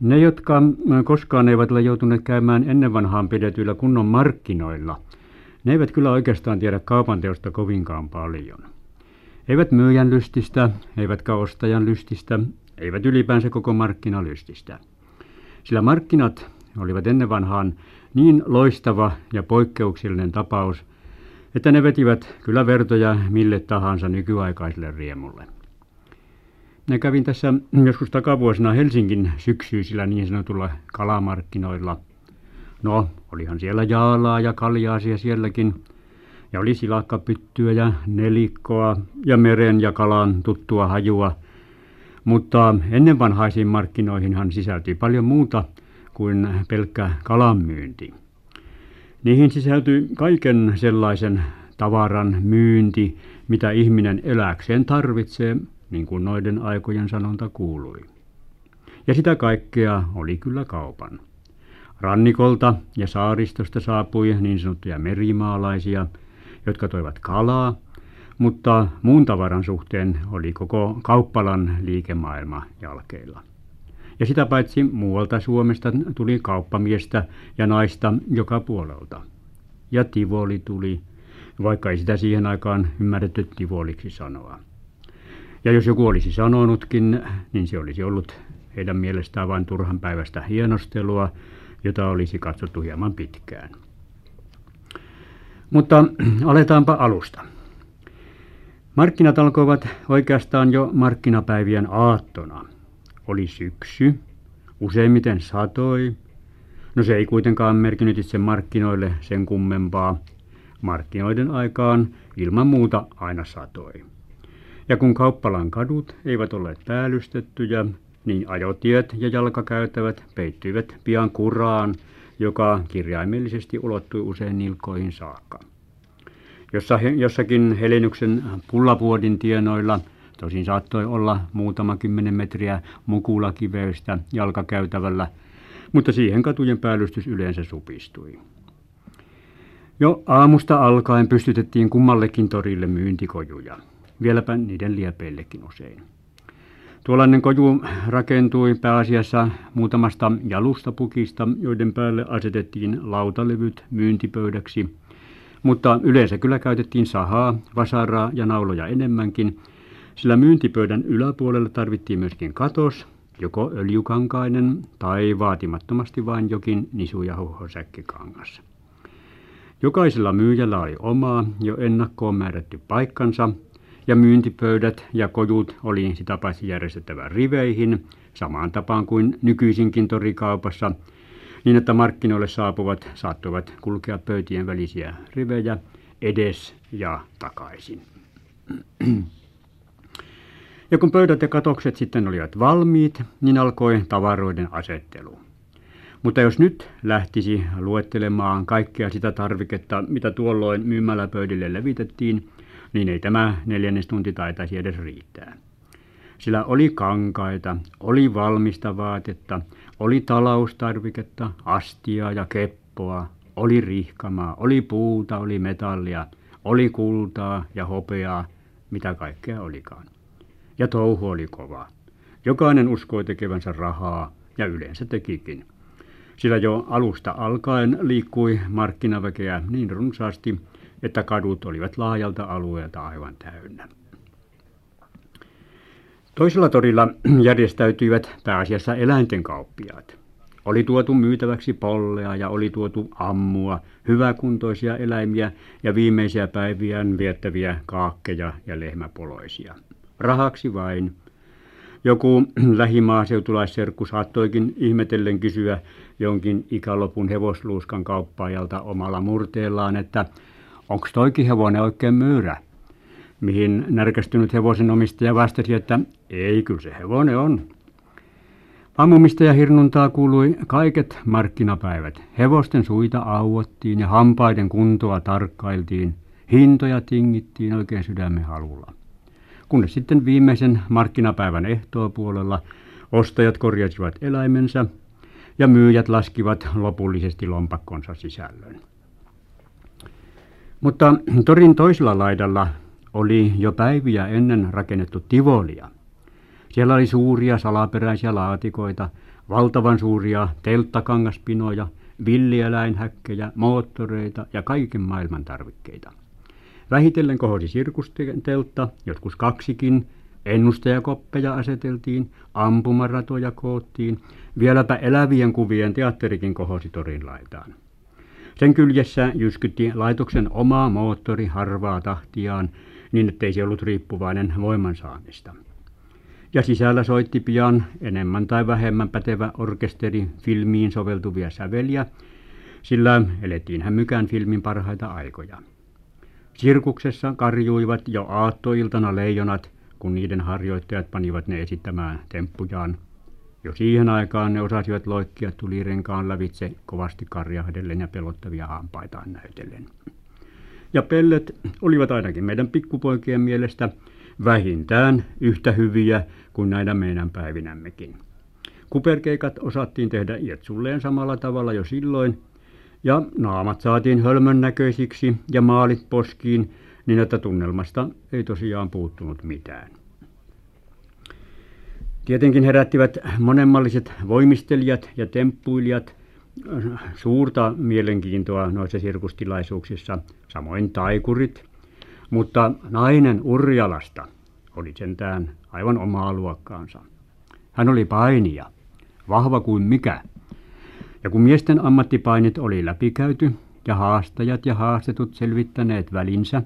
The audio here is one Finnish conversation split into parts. Ne, jotka koskaan eivät ole joutuneet käymään ennen vanhaan pidetyillä kunnon markkinoilla, ne eivät kyllä oikeastaan tiedä kaupanteosta kovinkaan paljon. Eivät myyjän lystistä, eivätkä ostajan lystistä, eivät ylipäänsä koko markkinalystistä. Sillä markkinat olivat ennen vanhaan niin loistava ja poikkeuksellinen tapaus, että ne vetivät kyllä vertoja mille tahansa nykyaikaiselle riemulle. Minä kävin tässä joskus takavuosina Helsingin syksyisillä niin sanotulla kalamarkkinoilla. No, olihan siellä jaalaa ja kaljaasia sielläkin, ja oli silakkapyttyä ja nelikkoa ja meren ja kalan tuttua hajua, mutta ennen vanhaisiin markkinoihinhan sisältyi paljon muuta kuin pelkkä kalanmyynti. Niihin sisältyi kaiken sellaisen tavaran myynti, mitä ihminen eläkseen tarvitsee, niin kuin noiden aikojen sanonta kuului. Ja sitä kaikkea oli kyllä kaupan. Rannikolta ja saaristosta saapui niin sanottuja merimaalaisia, jotka toivat kalaa, mutta muun tavaran suhteen oli koko kauppalan liikemaailma jalkeilla. Ja sitä paitsi muualta Suomesta tuli kauppamiestä ja naista joka puolelta. Ja Tivoli tuli, vaikka ei sitä siihen aikaan ymmärretty Tivoliksi sanoa. Ja jos joku olisi sanonutkin, niin se olisi ollut heidän mielestään vain turhanpäiväistä hienostelua, jota olisi katsottu hieman pitkään. Mutta aletaanpa alusta. Markkinat alkoivat oikeastaan jo markkinapäivien aattona. Oli syksy, useimmiten satoi. No se ei kuitenkaan merkinyt itse markkinoille sen kummempaa. Markkinoiden aikaan ilman muuta aina satoi. Ja kun kauppalan kadut eivät olleet päällystettyjä, niin ajotiet ja jalkakäytävät peittyivät pian kuraan, joka kirjaimellisesti ulottui usein nilkkoihin saakka. Jossakin Helenyksen Pullavuodin tienoilla tosin saattoi olla muutama 10 metriä mukulakiveistä jalkakäytävällä, mutta siihen katujen päällystys yleensä supistui. Jo aamusta alkaen pystytettiin kummallekin torille myyntikojuja, vieläpä niiden liepeillekin usein. Tuollainen koju rakentui pääasiassa muutamasta jalustapukista, joiden päälle asetettiin lautalevyt myyntipöydäksi, mutta yleensä kyllä käytettiin sahaa, vasaraa ja nauloja enemmänkin, sillä myyntipöydän yläpuolella tarvittiin myöskin katos, joko öljykankainen tai vaatimattomasti vain jokin nisu- ja huuhosäkkikangas. Jokaisella myyjällä oli omaa jo ennakkoon määrätty paikkansa, ja myyntipöydät ja kojut oli sitä paitsi järjestettävä riveihin, samaan tapaan kuin nykyisinkin torikaupassa, niin että markkinoille saapuvat saattoivat kulkea pöytien välisiä rivejä edes ja takaisin. Ja kun pöydät ja katokset sitten olivat valmiit, niin alkoi tavaroiden asettelu. Mutta jos nyt lähtisi luettelemaan kaikkea sitä tarviketta, mitä tuolloin myymäläpöydille levitettiin, niin ei tämä 4. tunti taitaisi edes riittää. Sillä oli kankaita, oli valmista vaatetta, oli talaustarviketta, astiaa ja keppoa, oli rihkamaa, oli puuta, oli metallia, oli kultaa ja hopeaa, mitä kaikkea olikaan. Ja touhu oli kova. Jokainen uskoi tekevänsä rahaa, ja yleensä tekikin. Sillä jo alusta alkaen liikkui markkinaväkeä niin runsaasti, että kadut olivat laajalta alueelta aivan täynnä. Toisella torilla järjestäytyivät pääasiassa eläinten kauppiaat. Oli tuotu myytäväksi pollea ja oli tuotu ammua, hyväkuntoisia eläimiä ja viimeisiä päiviään viettäviä kaakkeja ja lehmäpoloisia. Rahaksi vain. Joku lähimaaseutulaisserkku saattoikin ihmetellen kysyä jonkin ikälopun hevosluuskan kauppaajalta omalla murteellaan, että onko toikin hevonen oikein myyrä? Mihin närkästynyt hevosen omistaja vastasi, että ei, kyllä se hevonen on. Ammumista ja hirnuntaa kuului kaiket markkinapäivät. Hevosten suita auottiin ja hampaiden kuntoa tarkkailtiin. Hintoja tingittiin oikein sydämen halulla. Kunnes sitten viimeisen markkinapäivän ehtoopuolella ostajat korjasivat eläimensä ja myyjät laskivat lopullisesti lompakkonsa sisällön. Mutta torin toisella laidalla oli jo päiviä ennen rakennettu Tivolia. Siellä oli suuria salaperäisiä laatikoita, valtavan suuria telttakangaspinoja, villieläinhäkkejä, moottoreita ja kaiken maailman tarvikkeita. Vähitellen kohosi sirkusteltta, joskus kaksikin, ennustajakoppeja aseteltiin, ampumaratoja koottiin, vieläpä elävien kuvien teatterikin kohosi torin laitaan. Sen kyljessä jyskytti laitoksen omaa moottori harvaa tahtiaan, niin ettei se ollut riippuvainen voimansaannista. Ja sisällä soitti pian enemmän tai vähemmän pätevä orkesteri filmiin soveltuvia säveliä, sillä elettiinhän mykään filmin parhaita aikoja. Sirkuksessa karjuivat jo aattoiltana leijonat, kun niiden harjoittajat panivat ne esittämään temppujaan. Jo siihen aikaan ne osasivat loikkia tulirenkaan lävitse kovasti karjahdellen ja pelottavia hampaitaan näytellen. Ja pellet olivat ainakin meidän pikkupoikien mielestä vähintään yhtä hyviä kuin näinä meidän päivinämmekin. Kuperkeikat osattiin tehdä ietsulleen samalla tavalla jo silloin, ja naamat saatiin hölmön näköisiksi ja maalit poskiin, niin että tunnelmasta ei tosiaan puuttunut mitään. Tietenkin herättivät monenmalliset voimistelijat ja temppuilijat suurta mielenkiintoa noissa sirkustilaisuuksissa, samoin taikurit, mutta nainen Urjalasta oli sentään aivan omaa luokkaansa. Hän oli painija, vahva kuin mikä. Ja kun miesten ammattipainit oli läpikäyty ja haastajat ja haastetut selvittäneet välinsä,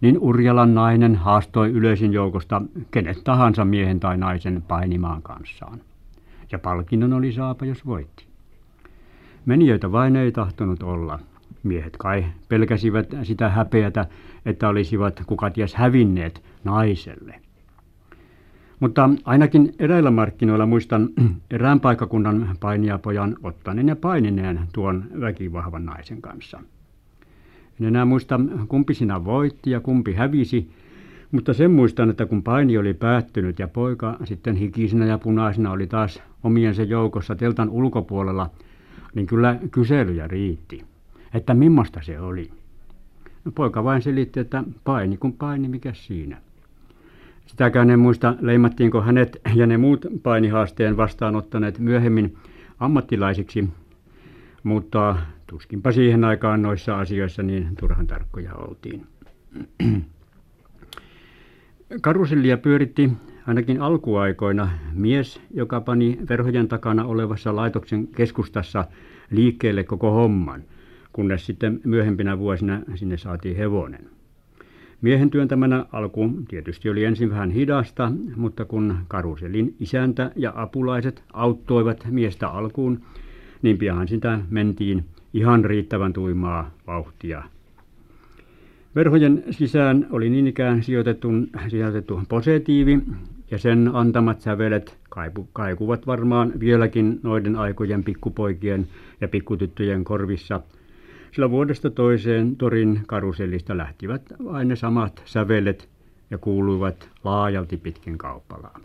niin Urjalan nainen haastoi yleisin joukosta kenet tahansa miehen tai naisen painimaan kanssaan. Ja palkinnon oli saapa, jos voitti. Menijöitä vain ei tahtonut olla. Miehet kai pelkäsivät sitä häpeätä, että olisivat kuka ties hävinneet naiselle. Mutta ainakin eräillä markkinoilla muistan erään paikkakunnan painijapojan ottaneen ja painineen tuon väkivahvan naisen kanssa. En enää muista, kumpi sinä voitti ja kumpi hävisi, mutta sen muistan, että kun paini oli päättynyt ja poika sitten hikisenä ja punaisena oli taas omiensa joukossa teltan ulkopuolella, niin kyllä kyselyjä riitti, että millaista se oli. Poika vain selitti, että paini kun paini, mikä siinä. Sitäkään en muista, leimattiinko hänet ja ne muut painihaasteen vastaanottaneet myöhemmin ammattilaisiksi, mutta tuskinpa siihen aikaan noissa asioissa niin turhan tarkkoja oltiin. Karusellia pyöritti ainakin alkuaikoina mies, joka pani verhojen takana olevassa laitoksen keskustassa liikkeelle koko homman, kunnes sitten myöhempinä vuosina sinne saatiin hevonen. Miehen työntämänä alku tietysti oli ensin vähän hidasta, mutta kun karuselin isäntä ja apulaiset auttoivat miestä alkuun, niin pian sitä mentiin ihan riittävän tuimaa vauhtia. Verhojen sisään oli niin ikään sijoitettu posetiivi, ja sen antamat sävelet kaikuvat varmaan vieläkin noiden aikojen pikkupoikien ja pikkutyttöjen korvissa, sillä vuodesta toiseen torin karusellista lähtivät aina samat sävelet ja kuuluivat laajalti pitkin kauppalaa.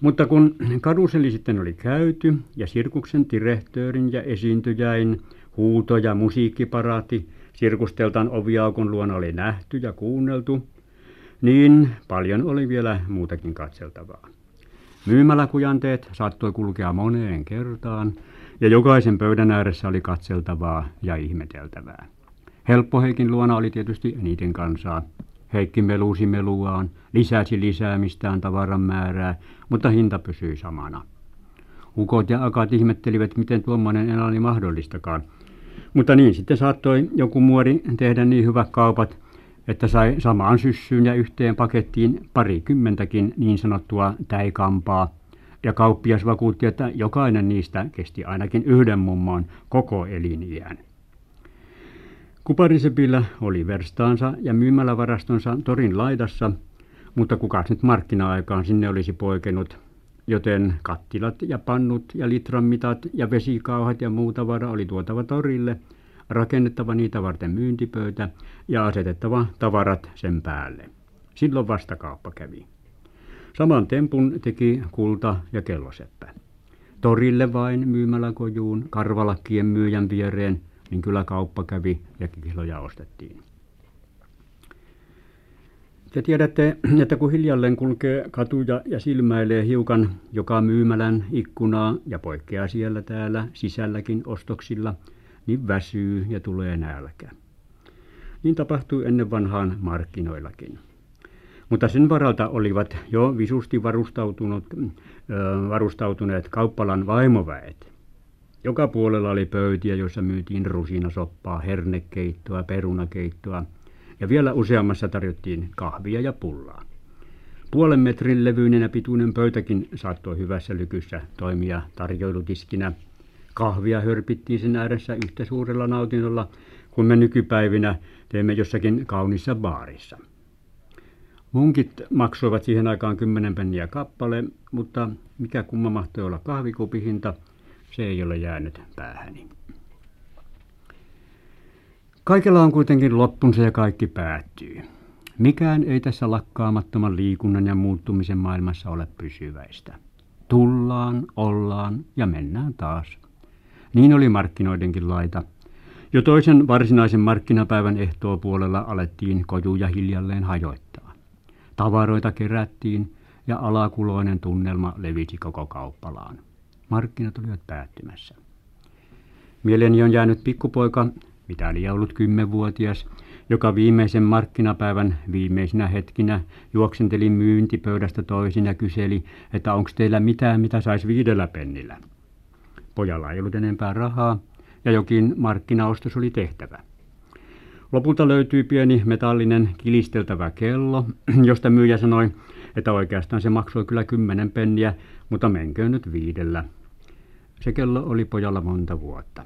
Mutta kun karuselli sitten oli käyty ja sirkuksen direktöörin ja esiintyjäin huuto- ja musiikkiparaati sirkusteltan oviaukon luona oli nähty ja kuunneltu, niin paljon oli vielä muutakin katseltavaa. Myymäläkujanteet saattoi kulkea moneen kertaan, ja jokaisen pöydän ääressä oli katseltavaa ja ihmeteltävää. Helppo-Heikin luona oli tietysti eniten kansaa. Heikki melusi meluaan, lisäsi lisäämistään tavaran määrää, mutta hinta pysyi samana. Ukot ja akat ihmettelivät, miten tuommoinen enää oli mahdollistakaan. Mutta niin sitten saattoi joku muori tehdä niin hyvät kaupat, että sai samaan syssyyn ja yhteen pakettiin parikymmentäkin niin sanottua täikampaa. Ja kauppias vakuutti, että jokainen niistä kesti ainakin yhden mummon koko eliniän. Kuparisepillä oli verstaansa ja myymälävarastonsa torin laidassa, mutta kukas nyt markkina-aikaan sinne olisi poikenut, joten kattilat ja pannut ja litranmitat ja vesikauhat ja muu tavara oli tuotava torille, rakennettava niitä varten myyntipöytä ja asetettava tavarat sen päälle. Silloin vasta kauppa kävi. Saman tempun teki kulta- ja kelloseppä. Torille vain myymäläkojuun, karvalakkien myyjän viereen, niin kyllä kauppa kävi ja kihloja ostettiin. Te tiedätte, että kun hiljalleen kulkee katuja ja silmäilee hiukan joka myymälän ikkunaa ja poikkeaa siellä täällä sisälläkin ostoksilla, niin väsyy ja tulee nälkä. Niin tapahtui ennen vanhaan markkinoillakin. Mutta sen varalta olivat jo visusti varustautuneet kauppalan vaimoväet. Joka puolella oli pöytiä, joissa myytiin rusinasoppaa, hernekeittoa, perunakeittoa ja vielä useammassa tarjottiin kahvia ja pullaa. Puolen metrin levyinen ja pituinen pöytäkin saattoi hyvässä lykyssä toimia tarjoilutiskinä. Kahvia hörpittiin sen ääressä yhtä suurella nautinnolla kuin me nykypäivinä teemme jossakin kaunissa baarissa. Munkit maksoivat siihen aikaan 10 penniä kappale, mutta mikä kumma mahtoi olla kahvikupihinta, se ei ole jäänyt päähäni. Kaikella on kuitenkin loppunsa ja kaikki päättyy. Mikään ei tässä lakkaamattoman liikunnan ja muuttumisen maailmassa ole pysyväistä. Tullaan, ollaan ja mennään taas. Niin oli markkinoidenkin laita. Jo toisen varsinaisen markkinapäivän ehtoopuolella alettiin kojuja hiljalleen hajoittaa. Tavaroita kerättiin ja alakuloinen tunnelma levisi koko kauppalaan. Markkinat olivat päättymässä. Mieleeni on jäänyt pikkupoika, mitä liian ollut 10-vuotias, joka viimeisen markkinapäivän viimeisinä hetkinä juoksenteli myyntipöydästä toisin ja kyseli, että onko teillä mitään, mitä saisi 5 pennillä. Pojalla ei ollut enempää rahaa ja jokin markkinaostos oli tehtävä. Lopulta löytyi pieni metallinen kilisteltävä kello, josta myyjä sanoi, että oikeastaan se maksoi kyllä 10 penniä, mutta menköön nyt 5. Se kello oli pojalla monta vuotta.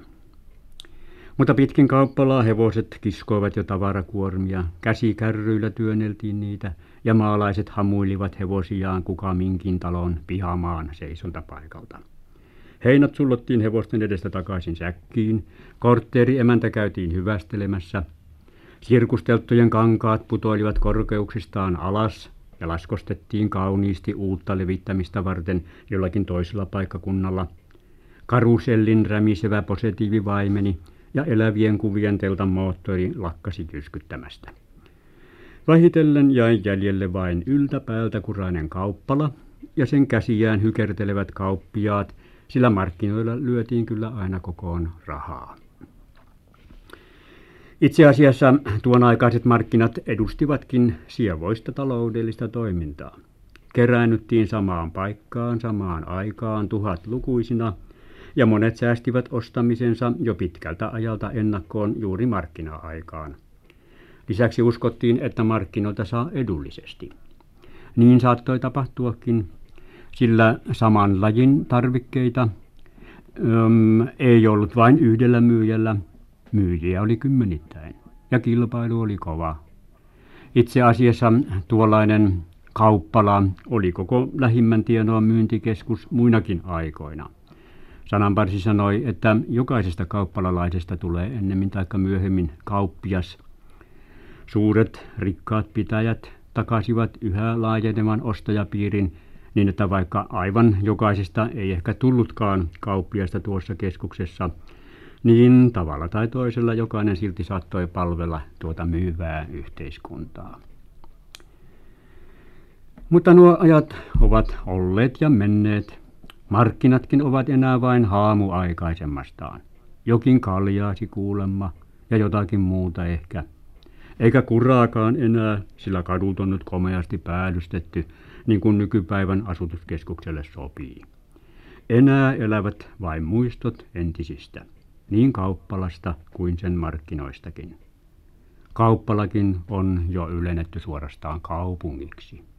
Mutta pitkin kauppalaa hevoset kiskoivat jo tavarakuormia, käsikärryillä työnneltiin niitä ja maalaiset hamuilivat hevosiaan kuka minkin talon pihamaan seisontapaikalta. Heinät sullottiin hevosten edestä takaisin säkkiin, kortteeriemäntä käytiin hyvästelemässä, sirkustelttojen kankaat putoilivat korkeuksistaan alas ja laskostettiin kauniisti uutta levittämistä varten jollakin toisella paikkakunnalla. Karusellin rämisevä positiivi vaimeni ja elävien kuvien teltan moottori lakkasi tyskyttämästä. Vähitellen jäi jäljelle vain yltäpäältä kurainen kauppala ja sen käsiään hykertelevät kauppiaat, sillä markkinoilla lyötiin kyllä aina kokoon rahaa. Itse asiassa tuon aikaiset markkinat edustivatkin sievoista taloudellista toimintaa. Keräännyttiin samaan paikkaan, samaan aikaan, tuhat lukuisina, ja monet säästivät ostamisensa jo pitkältä ajalta ennakkoon juuri markkina-aikaan. Lisäksi uskottiin, että markkinoita saa edullisesti. Niin saattoi tapahtuakin, sillä saman lajin tarvikkeita ei ollut vain yhdellä myyjällä. Myyjiä oli kymmenittäin ja kilpailu oli kova. Itse asiassa tuollainen kauppala oli koko lähimmän tienoa myyntikeskus muinakin aikoina. Sananparsi sanoi, että jokaisesta kauppalalaisesta tulee ennemmin tai myöhemmin kauppias. Suuret, rikkaat pitäjät takasivat yhä laajenevan ostajapiirin niin, että vaikka aivan jokaisesta ei ehkä tullutkaan kauppiasta tuossa keskuksessa, niin tavalla tai toisella jokainen silti saattoi palvella tuota myyvää yhteiskuntaa. Mutta nuo ajat ovat olleet ja menneet. Markkinatkin ovat enää vain haamu aikaisemmastaan. Jokin kaljaasi kuulemma ja jotakin muuta ehkä. Eikä kuraakaan enää, sillä kadut on nyt komeasti päällystetty, niin kuin nykypäivän asutuskeskukselle sopii. Enää elävät vain muistot entisistä, niin kauppalasta kuin sen markkinoistakin. Kauppalakin on jo ylennetty suorastaan kaupungiksi.